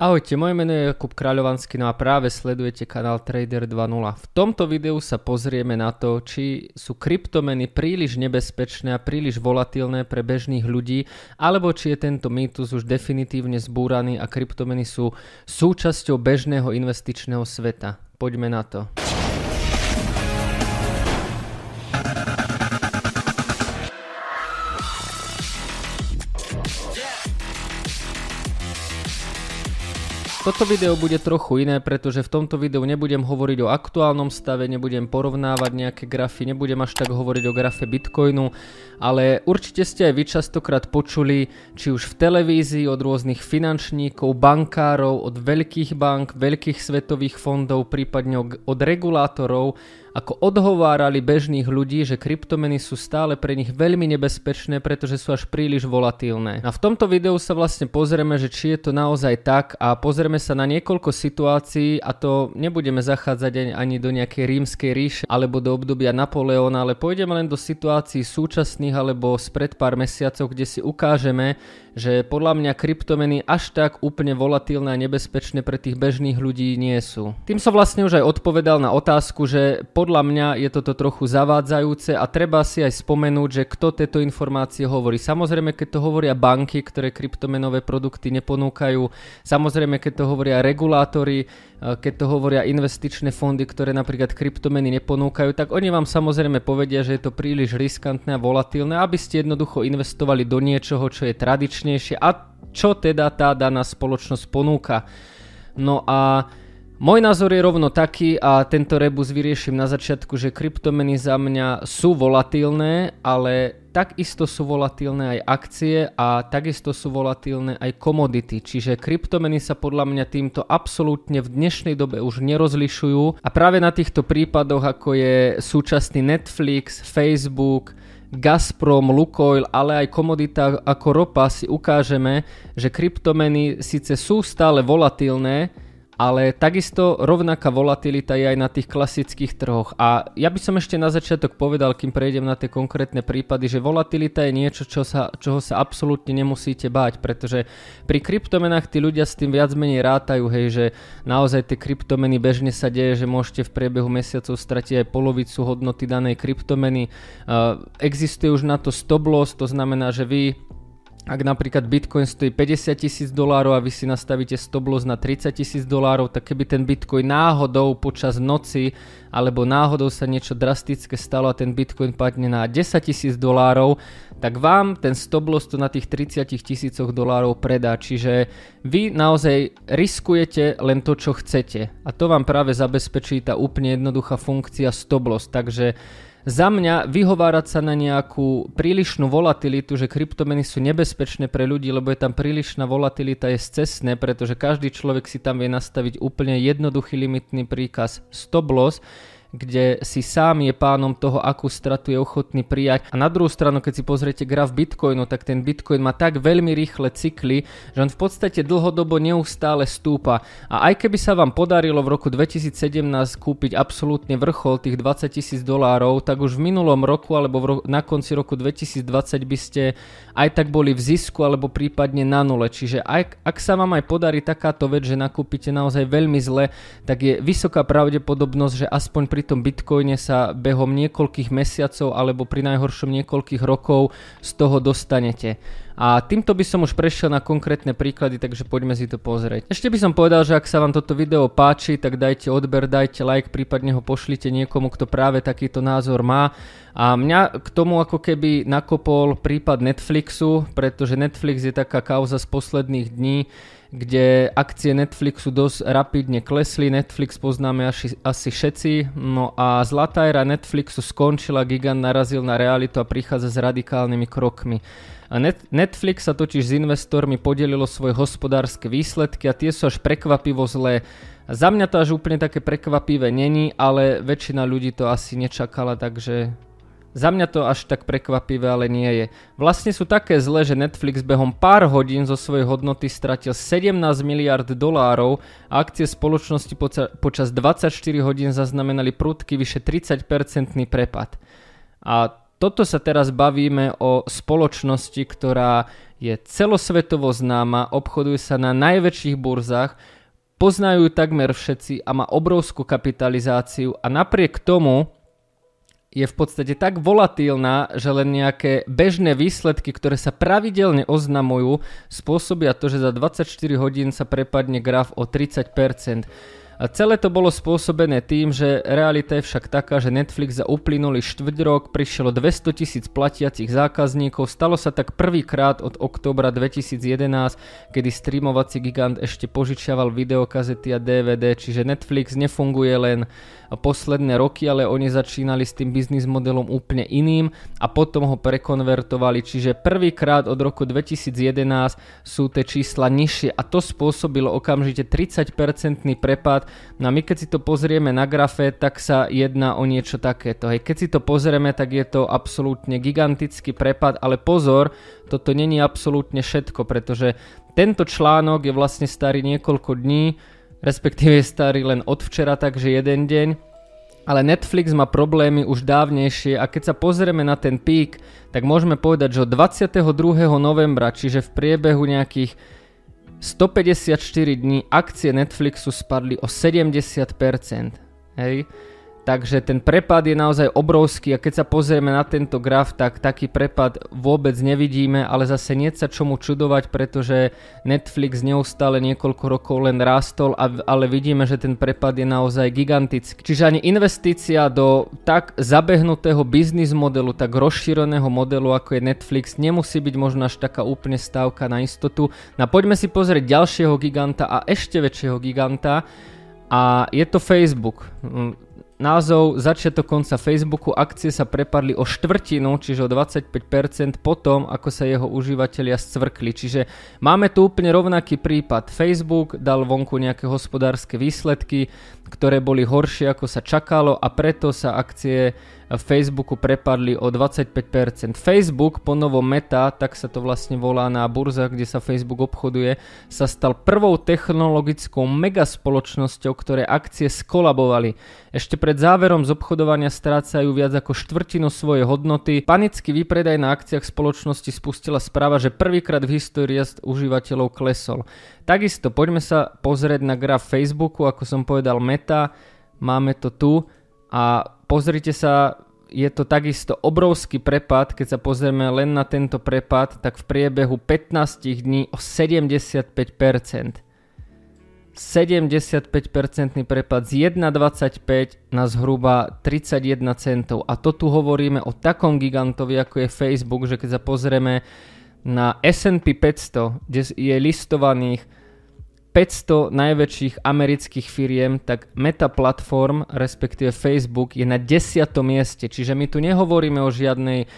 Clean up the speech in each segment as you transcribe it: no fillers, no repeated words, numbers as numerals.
Ahojte, moje meno je Jakub Kráľovanský, no a práve sledujete kanál Trader 2.0. V tomto videu sa pozrieme na to, či sú kryptomeny príliš nebezpečné a príliš volatilné pre bežných ľudí, alebo či je tento mýtus už definitívne zbúraný a kryptomeny sú súčasťou bežného investičného sveta. Poďme na to. Toto video bude trochu iné, pretože v tomto videu nebudem hovoriť o aktuálnom stave, nebudem porovnávať nejaké grafy, nebudem až tak hovoriť o grafe Bitcoinu, ale určite ste aj vy častokrát počuli, či už v televízii, od rôznych finančníkov, bankárov, od veľkých bank, veľkých svetových fondov, prípadne od regulátorov, ako odhovárali bežných ľudí, že kryptomeny sú stále pre nich veľmi nebezpečné, pretože sú až príliš volatilné. A v tomto videu sa vlastne pozrieme, že či je to naozaj tak a pozrieme sa na niekoľko situácií, a to nebudeme zachádzať ani do nejakej rímskej ríše alebo do obdobia Napoleóna, ale pôjdeme len do situácií súčasných alebo spred pár mesiacov, kde si ukážeme, že podľa mňa kryptomeny až tak úplne volatilné a nebezpečné pre tých bežných ľudí nie sú. Tým som vlastne už aj odpovedal na otázku, že podľa mňa je toto trochu zavádzajúce a treba si aj spomenúť, že kto tieto informácie hovorí. Samozrejme, keď to hovoria banky, ktoré kryptomenové produkty neponúkajú, samozrejme, keď to hovoria regulátori, keď to hovoria investičné fondy, ktoré napríklad kryptomeny neponúkajú, tak oni vám samozrejme povedia, že je to príliš riskantné a volatilné, aby ste jednoducho investovali do niečoho, čo je tradičnejšie a čo teda tá daná spoločnosť ponúka. No a môj názor je rovno taký a tento rebus vyrieším na začiatku, že kryptomeny za mňa sú volatilné, ale takisto sú volatilné aj akcie a takisto sú volatilné aj komodity. Čiže kryptomeny sa podľa mňa týmto absolútne v dnešnej dobe už nerozlišujú a práve na týchto prípadoch, ako je súčasný Netflix, Facebook, Gazprom, Lukoil, ale aj komodita ako ropa si ukážeme, že kryptomeny síce sú stále volatilné, ale takisto rovnaká volatilita je aj na tých klasických trhoch. A ja by som ešte na začiatok povedal, kým prejdem na tie konkrétne prípady, že volatilita je niečo, čoho sa absolútne nemusíte báť, pretože pri kryptomenách tí ľudia s tým viac menej rátajú, hej, že naozaj tie kryptomeny bežne sa deje, že môžete v priebehu mesiacov stratiť aj polovicu hodnoty danej kryptomeny. Existuje už na to stop loss, to znamená, že vy... Ak napríklad Bitcoin stojí $50,000 a vy si nastavíte stop loss na $30,000, tak keby ten Bitcoin náhodou počas noci alebo náhodou sa niečo drastické stalo a ten Bitcoin padne na $10,000, tak vám ten stop loss to na tých $30,000 predá. Čiže vy naozaj riskujete len to, čo chcete. A to vám práve zabezpečí tá úplne jednoduchá funkcia stop loss. Takže za mňa vyhovárať sa na nejakú prílišnú volatilitu, že kryptomeny sú nebezpečné pre ľudí, lebo je tam prílišná volatilita, je scestné, pretože každý človek si tam vie nastaviť úplne jednoduchý limitný príkaz stop loss, kde si sám je pánom toho, akú stratu je ochotný prijať. A na druhú stranu, keď si pozriete graf Bitcoinu, tak ten Bitcoin má tak veľmi rýchle cykly, že on v podstate dlhodobo neustále stúpa. A aj keby sa vám podarilo v roku 2017 kúpiť absolútne vrchol tých $20,000, tak už v minulom roku alebo na konci roku 2020 by ste aj tak boli v zisku alebo prípadne na nule. Čiže ak sa vám aj podarí takáto vec, že nakúpite naozaj veľmi zle, tak je vysoká pravdepodobnosť, že aspoň pri tom Bitcoine sa behom niekoľkých mesiacov alebo pri najhoršom niekoľkých rokov z toho dostanete. A týmto by som už prešiel na konkrétne príklady, takže poďme si to pozrieť. Ešte by som povedal, že ak sa vám toto video páči, tak dajte odber, dajte like, prípadne ho pošlite niekomu, kto práve takýto názor má. A mňa k tomu ako keby nakopol prípad Netflixu, pretože Netflix je taká kauza z posledných dní, kde akcie Netflixu dosť rapidne klesli. Netflix poznáme asi všetci. No a zlatá éra Netflixu skončila, gigant narazil na realitu a prichádza s radikálnymi krokmi. Netflix sa totiž s investormi podelilo svoje hospodárske výsledky a tie sú až prekvapivo zlé. Za mňa to až úplne také prekvapivé není, ale väčšina ľudí to asi nečakala, takže... Za mňa to až tak prekvapivé, ale nie je. Vlastne sú také zlé, že Netflix behom pár hodín zo svojej hodnoty stratil $17 miliárd a akcie spoločnosti počas 24 hodín zaznamenali prudký vyše 30% prepad. A toto sa teraz bavíme o spoločnosti, ktorá je celosvetovo známa, obchoduje sa na najväčších burzách, poznajú takmer všetci a má obrovskú kapitalizáciu a napriek tomu je v podstate tak volatilná, že len nejaké bežné výsledky, ktoré sa pravidelne oznamujú, spôsobia to, že za 24 hodín sa prepadne graf o 30%. A celé to bolo spôsobené tým, že realita je však taká, že Netflix za uplynulý štvrťrok prišlo 200 000 platiacich zákazníkov. Stalo sa tak prvýkrát od októbra 2011, kedy streamovací gigant ešte požičiaval videokazety a DVD, čiže Netflix nefunguje len posledné roky, ale oni začínali s tým biznis modelom úplne iným a potom ho prekonvertovali, čiže prvýkrát od roku 2011 sú tie čísla nižšie a to spôsobilo okamžite 30% prepad. No a my keď si to pozrieme na grafe, tak sa jedná o niečo takéto. Hej, keď si to pozrieme, tak je to absolútne gigantický prepad, ale pozor, toto není absolútne všetko, pretože tento článok je vlastne starý niekoľko dní, respektíve je starý len od včera, takže jeden deň. Ale Netflix má problémy už dávnejšie a keď sa pozrieme na ten pík, tak môžeme povedať, že od 22. novembra, čiže v priebehu nejakých 154 dní akcie Netflixu spadli o 70%, hej? Takže ten prepad je naozaj obrovský a keď sa pozrieme na tento graf, tak taký prepad vôbec nevidíme, ale zase nie sa čomu čudovať, pretože Netflix neustále niekoľko rokov len rástol, ale vidíme, že ten prepad je naozaj gigantický. Čiže ani investícia do tak zabehnutého biznis modelu, tak rozšíreného modelu ako je Netflix, nemusí byť možno až taká úplne stávka na istotu. No poďme si pozrieť ďalšieho giganta a ešte väčšieho giganta a je to Facebook. Názov začiatok konca Facebooku, akcie sa prepadli o štvrtinu, čiže o 25% potom, ako sa jeho užívateľia scvrkli. Čiže máme tu úplne rovnaký prípad. Facebook dal vonku nejaké hospodárske výsledky, ktoré boli horšie ako sa čakalo a preto sa akcie Facebooku prepadli o 25%. Facebook, ponovo Meta, tak sa to vlastne volá na burzách, kde sa Facebook obchoduje, sa stal prvou technologickou megaspoločnosťou, ktoré akcie skolabovali. Ešte pred záverom z obchodovania strácajú viac ako štvrtinu svojej hodnoty. Panický výpredaj na akciách spoločnosti spustila správa, že prvýkrát v histórii rast užívateľov klesol. Takisto poďme sa pozrieť na graf Facebooku, ako som povedal Meta, máme to tu a pozrite sa, je to takisto obrovský prepad, keď sa pozrieme len na tento prepad, tak v priebehu 15 dní o 75%. 75% prepad z 1,25 na zhruba 31 centov. A to tu hovoríme o takom gigantovi, ako je Facebook, že keď sa pozrieme na S&P 500, kde je listovaných 500 najväčších amerických firiem, tak Meta platform, respektíve Facebook, je na 10. mieste. Čiže my tu nehovoríme o žiadnej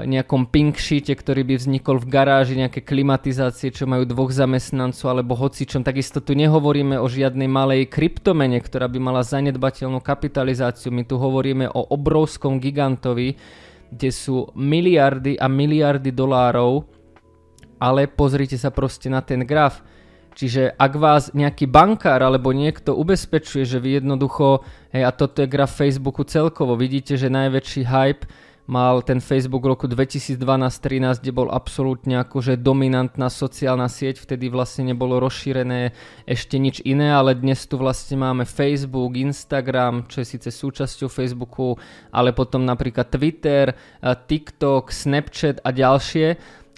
nejakom pink sheete, ktorý by vznikol v garáži, nejaké klimatizácie, čo majú 2 zamestnancov alebo hocičom. Takisto tu nehovoríme o žiadnej malej kryptomene, ktorá by mala zanedbateľnú kapitalizáciu. My tu hovoríme o obrovskom gigantovi, kde sú miliardy a miliardy dolárov, ale pozrite sa proste na ten graf. Čiže ak vás nejaký bankár alebo niekto ubezpečuje, že vy jednoducho, hej, a toto je graf Facebooku celkovo, vidíte, že najväčší hype mal ten Facebook v roku 2012-13, kde bol absolútne akože dominantná sociálna sieť, vtedy vlastne nebolo rozšírené ešte nič iné, ale dnes tu vlastne máme Facebook, Instagram, čo je síce súčasťou Facebooku, ale potom napríklad Twitter, TikTok, Snapchat a ďalšie.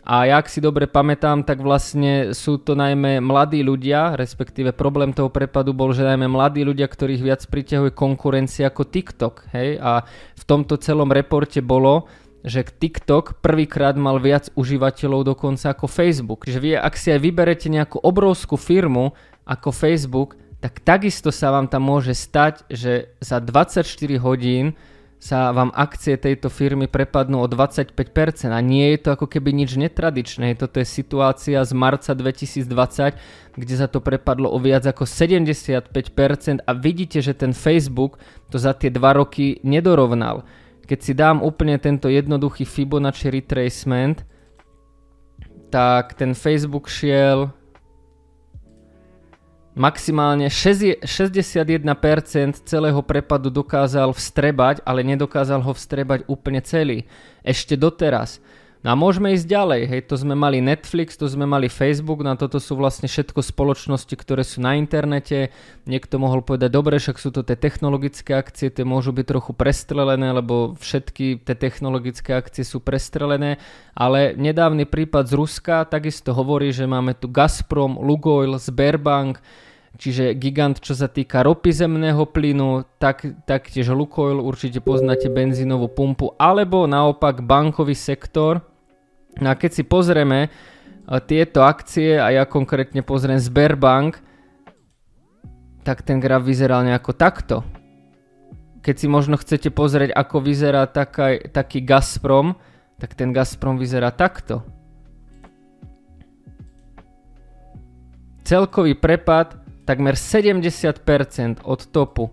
A ja ak si dobre pamätám, tak vlastne sú to najmä mladí ľudia, respektíve problém toho prepadu bol, že najmä mladí ľudia, ktorých viac priťahuje konkurencia ako TikTok. Hej? A v tomto celom reporte bolo, že TikTok prvýkrát mal viac užívateľov dokonca ako Facebook. Že vy, ak si aj vyberete nejakú obrovskú firmu ako Facebook, tak takisto sa vám tam môže stať, že za 24 hodín sa vám akcie tejto firmy prepadnú o 25% a nie je to ako keby nič netradičné. Toto je situácia z marca 2020, kde sa to prepadlo o viac ako 75% a vidíte, že ten Facebook to za tie 2 roky nedorovnal. Keď si dám úplne tento jednoduchý Fibonacci retracement, tak ten Facebook šiel Maximálne 61% celého prepadu dokázal vstrebať, ale nedokázal ho vstrebať úplne celý. Ešte doteraz. No a môžeme ísť ďalej. Hej, to sme mali Netflix, to sme mali Facebook, na toto sú vlastne všetko spoločnosti, ktoré sú na internete. Niekto mohol povedať, dobre, však sú to tie technologické akcie, tie môžu byť trochu prestrelené, lebo všetky tie technologické akcie sú prestrelené. Ale nedávny prípad z Ruska takisto hovorí, že máme tu Gazprom, Lukoil, Sberbank, čiže gigant, čo sa týka ropy, zemného plynu, taktiež Lukoil, určite poznáte benzínovú pumpu, alebo naopak bankový sektor. No a keď si pozrieme tieto akcie, a ja konkrétne pozriem Sberbank, tak ten graf vyzeral nejako takto. Keď si možno chcete pozrieť, ako vyzerá taký Gazprom, tak ten Gazprom vyzerá takto. Celkový prepad takmer 70% od topu.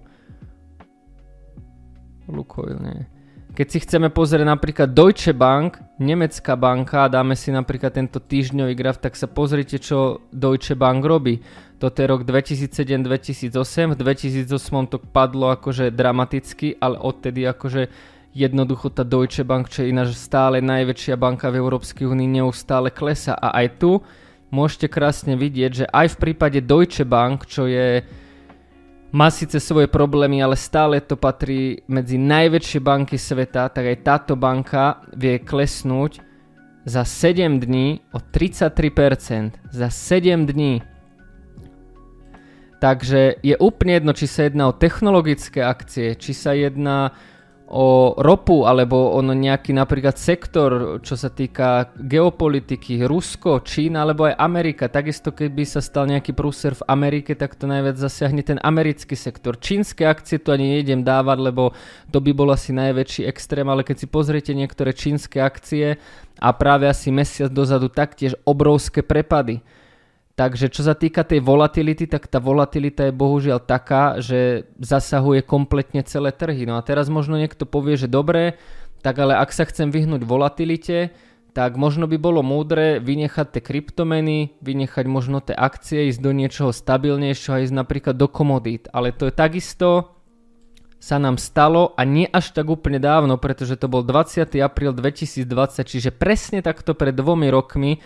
Lukoil, nie. Keď si chceme pozrieť napríklad Deutsche Bank, nemecká banka, dáme si napríklad tento týždňový graf, tak sa pozrite, čo Deutsche Bank robí. Toto je rok 2007-2008, v 2008 to padlo akože dramaticky, ale odtedy akože jednoducho tá Deutsche Bank, čo je ináč stále najväčšia banka v Európskej únii, neustále klesá. A aj tu môžete krásne vidieť, že aj v prípade Deutsche Bank, čo je, má síce svoje problémy, ale stále to patrí medzi najväčšie banky sveta, tak aj táto banka vie klesnúť za 7 dní o 33%. Za 7 dní. Takže je úplne jedno, či sa jedná o technologické akcie, či sa jedná o ropu, alebo ono nejaký napríklad sektor, čo sa týka geopolitiky, Rusko, Čína, alebo aj Amerika. Takisto keby sa stal nejaký prúser v Amerike, tak to najviac zasiahne ten americký sektor. Čínske akcie tu ani nejdem dávať, lebo to by bol asi najväčší extrém, ale keď si pozriete niektoré čínske akcie a práve asi mesiac dozadu taktiež obrovské prepady. Takže čo sa týka tej volatility, tak tá volatilita je bohužiaľ taká, že zasahuje kompletne celé trhy. No a teraz možno niekto povie, že dobre, tak ale ak sa chcem vyhnúť volatilite, tak možno by bolo múdre vynechať tie kryptomeny, vynechať možno tie akcie, ísť do niečoho stabilnejšieho a ísť napríklad do komodít. Ale to je takisto sa nám stalo a nie až tak úplne dávno, pretože to bol 20. apríl 2020, čiže presne takto pred 2 rokmi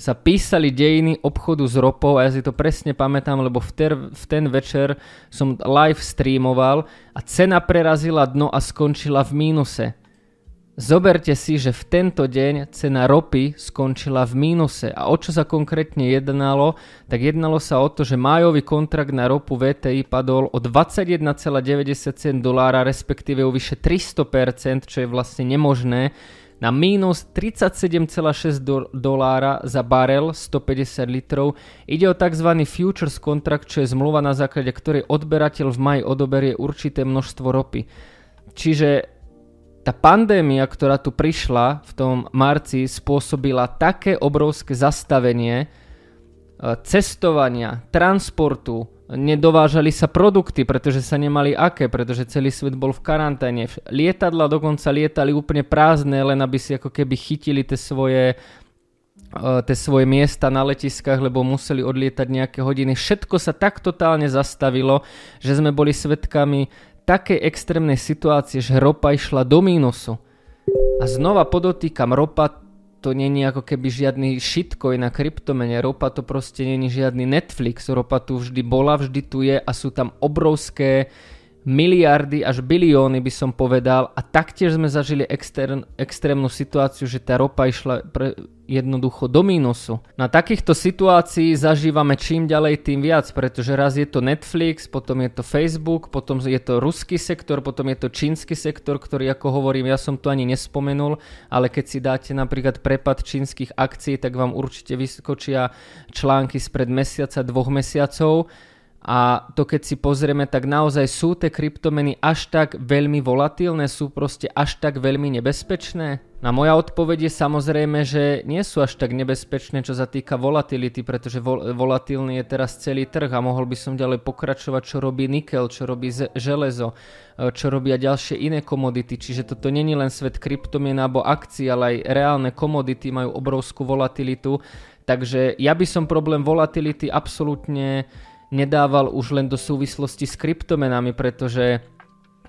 sa písali dejiny obchodu s ropou a ja si to presne pamätám, lebo v ten večer som live streamoval a cena prerazila dno a skončila v mínuse. Zoberte si, že v tento deň cena ropy skončila v mínuse. A o čo sa konkrétne jednalo? Tak jednalo sa o to, že májový kontrakt na ropu WTI padol o $21.90, respektíve o vyše 300%, čo je vlastne nemožné, na mínus $37.6 za barel 150 litrov. Ide o tzv. Futures kontrakt, čo je zmluva, na základe ktorej odberateľ v maji odoberie určité množstvo ropy. Čiže tá pandémia, ktorá tu prišla v tom marci, spôsobila také obrovské zastavenie cestovania, transportu, nedovážali sa produkty, pretože sa nemali aké, pretože celý svet bol v karanténe. Lietadla dokonca lietali úplne prázdne, len aby si ako keby chytili tie svoje miesta na letiskách, lebo museli odlietať nejaké hodiny. Všetko sa tak totálne zastavilo, že sme boli svedkami takej extrémnej situácie, že ropa išla do mínusu. A znova podotýkam, ropa to není ako keby žiadny shitcoin na kryptomene, ropa to proste není žiadny Netflix, ropa tu vždy bola, vždy tu je a sú tam obrovské miliardy až bilióny, by som povedal, a taktiež sme zažili extrémnu situáciu, že tá ropa išla jednoducho do mínusu. Na takýchto situácií zažívame čím ďalej tým viac, pretože raz je to Netflix, potom je to Facebook, potom je to ruský sektor, potom je to čínsky sektor, ktorý, ako hovorím, ja som to ani nespomenul, ale keď si dáte napríklad prepad čínskych akcií, tak vám určite vyskočia články spred mesiaca, 2 mesiacov. A to keď si pozrieme, tak naozaj sú tie kryptomeny až tak veľmi volatilné, sú proste až tak veľmi nebezpečné? Na moja odpoveď je samozrejme, že nie sú až tak nebezpečné, čo sa týka volatility, pretože volatilný je teraz celý trh a mohol by som ďalej pokračovať, čo robí nikel, čo robí železo, čo robia ďalšie iné komodity. Čiže toto není len svet kryptomien alebo akcií, ale aj reálne komodity majú obrovskú volatilitu. Takže ja by som problém volatility absolútne nedával už len do súvislosti s kryptomenami, pretože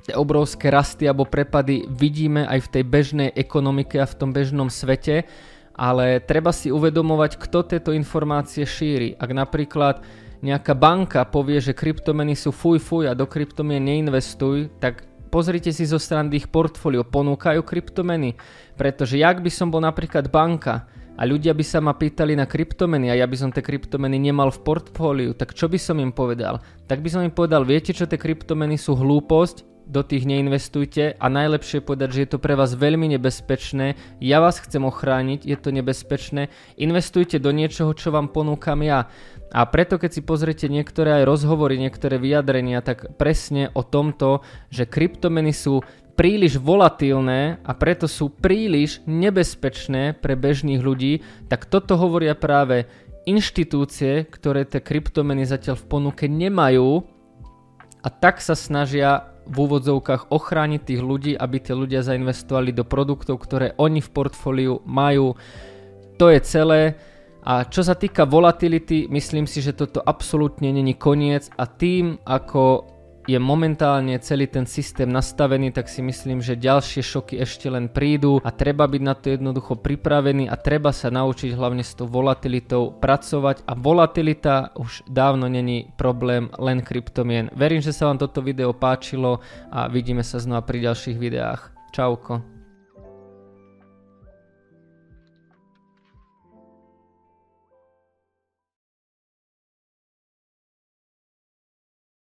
tie obrovské rasty alebo prepady vidíme aj v tej bežnej ekonomike a v tom bežnom svete, ale treba si uvedomovať, kto tieto informácie šíri. Ak napríklad nejaká banka povie, že kryptomeny sú fuj a do kryptomien neinvestuj, tak pozrite si zo strany ich portfólio, ponúkajú kryptomeny, pretože jak by som bol napríklad banka a ľudia by sa ma pýtali na kryptomeny a ja by som tie kryptomeny nemal v portfóliu, tak čo by som im povedal? Tak by som im povedal, viete čo, tie kryptomeny sú hlúposť, do tých neinvestujte a najlepšie povedať, že je to pre vás veľmi nebezpečné, ja vás chcem ochrániť, je to nebezpečné, investujte do niečoho, čo vám ponúkam ja. A preto keď si pozriete niektoré aj rozhovory, niektoré vyjadrenia, tak presne o tomto, že kryptomeny sú príliš volatilné a preto sú príliš nebezpečné pre bežných ľudí, tak toto hovoria práve inštitúcie, ktoré tie kryptomeny zatiaľ v ponuke nemajú a tak sa snažia v úvodzovkách ochrániť tých ľudí, aby tí ľudia zainvestovali do produktov, ktoré oni v portfóliu majú. To je celé. A čo sa týka volatility, myslím si, že toto absolútne není koniec a tým, ako je momentálne celý ten systém nastavený, tak si myslím, že ďalšie šoky ešte len prídu a treba byť na to jednoducho pripravený a treba sa naučiť hlavne s tou volatilitou pracovať a volatilita už dávno není problém len kryptomien. Verím, že sa vám toto video páčilo a vidíme sa znova pri ďalších videách. Čauko.